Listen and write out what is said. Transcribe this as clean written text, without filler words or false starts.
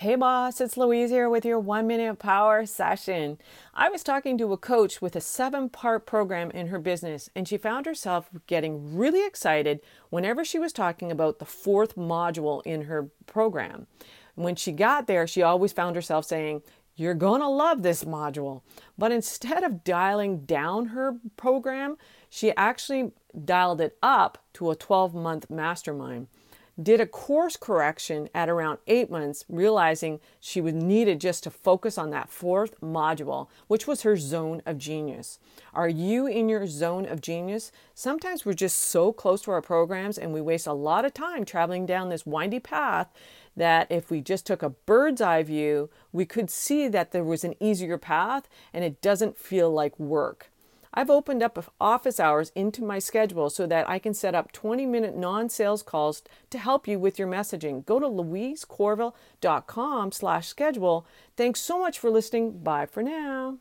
Hey boss, it's Louise here with your 1-minute power session. I was talking to a coach with a 7-part program in her business, and she found herself getting really excited whenever she was talking about the 4th module in her program. When she got there, she always found herself saying, "You're gonna love this module." But instead of dialing down her program, she actually dialed it up to a 12-month mastermind. Did a course correction at around 8 months, realizing she was needed just to focus on that 4th module, which was her zone of genius. Are you in your zone of genius? Sometimes we're just so close to our programs and we waste a lot of time traveling down this windy path that if we just took a bird's eye view, we could see that there was an easier path and it doesn't feel like work. I've opened up office hours into my schedule so that I can set up 20-minute non-sales calls to help you with your messaging. Go to louisecorville.com/schedule. Thanks so much for listening. Bye for now.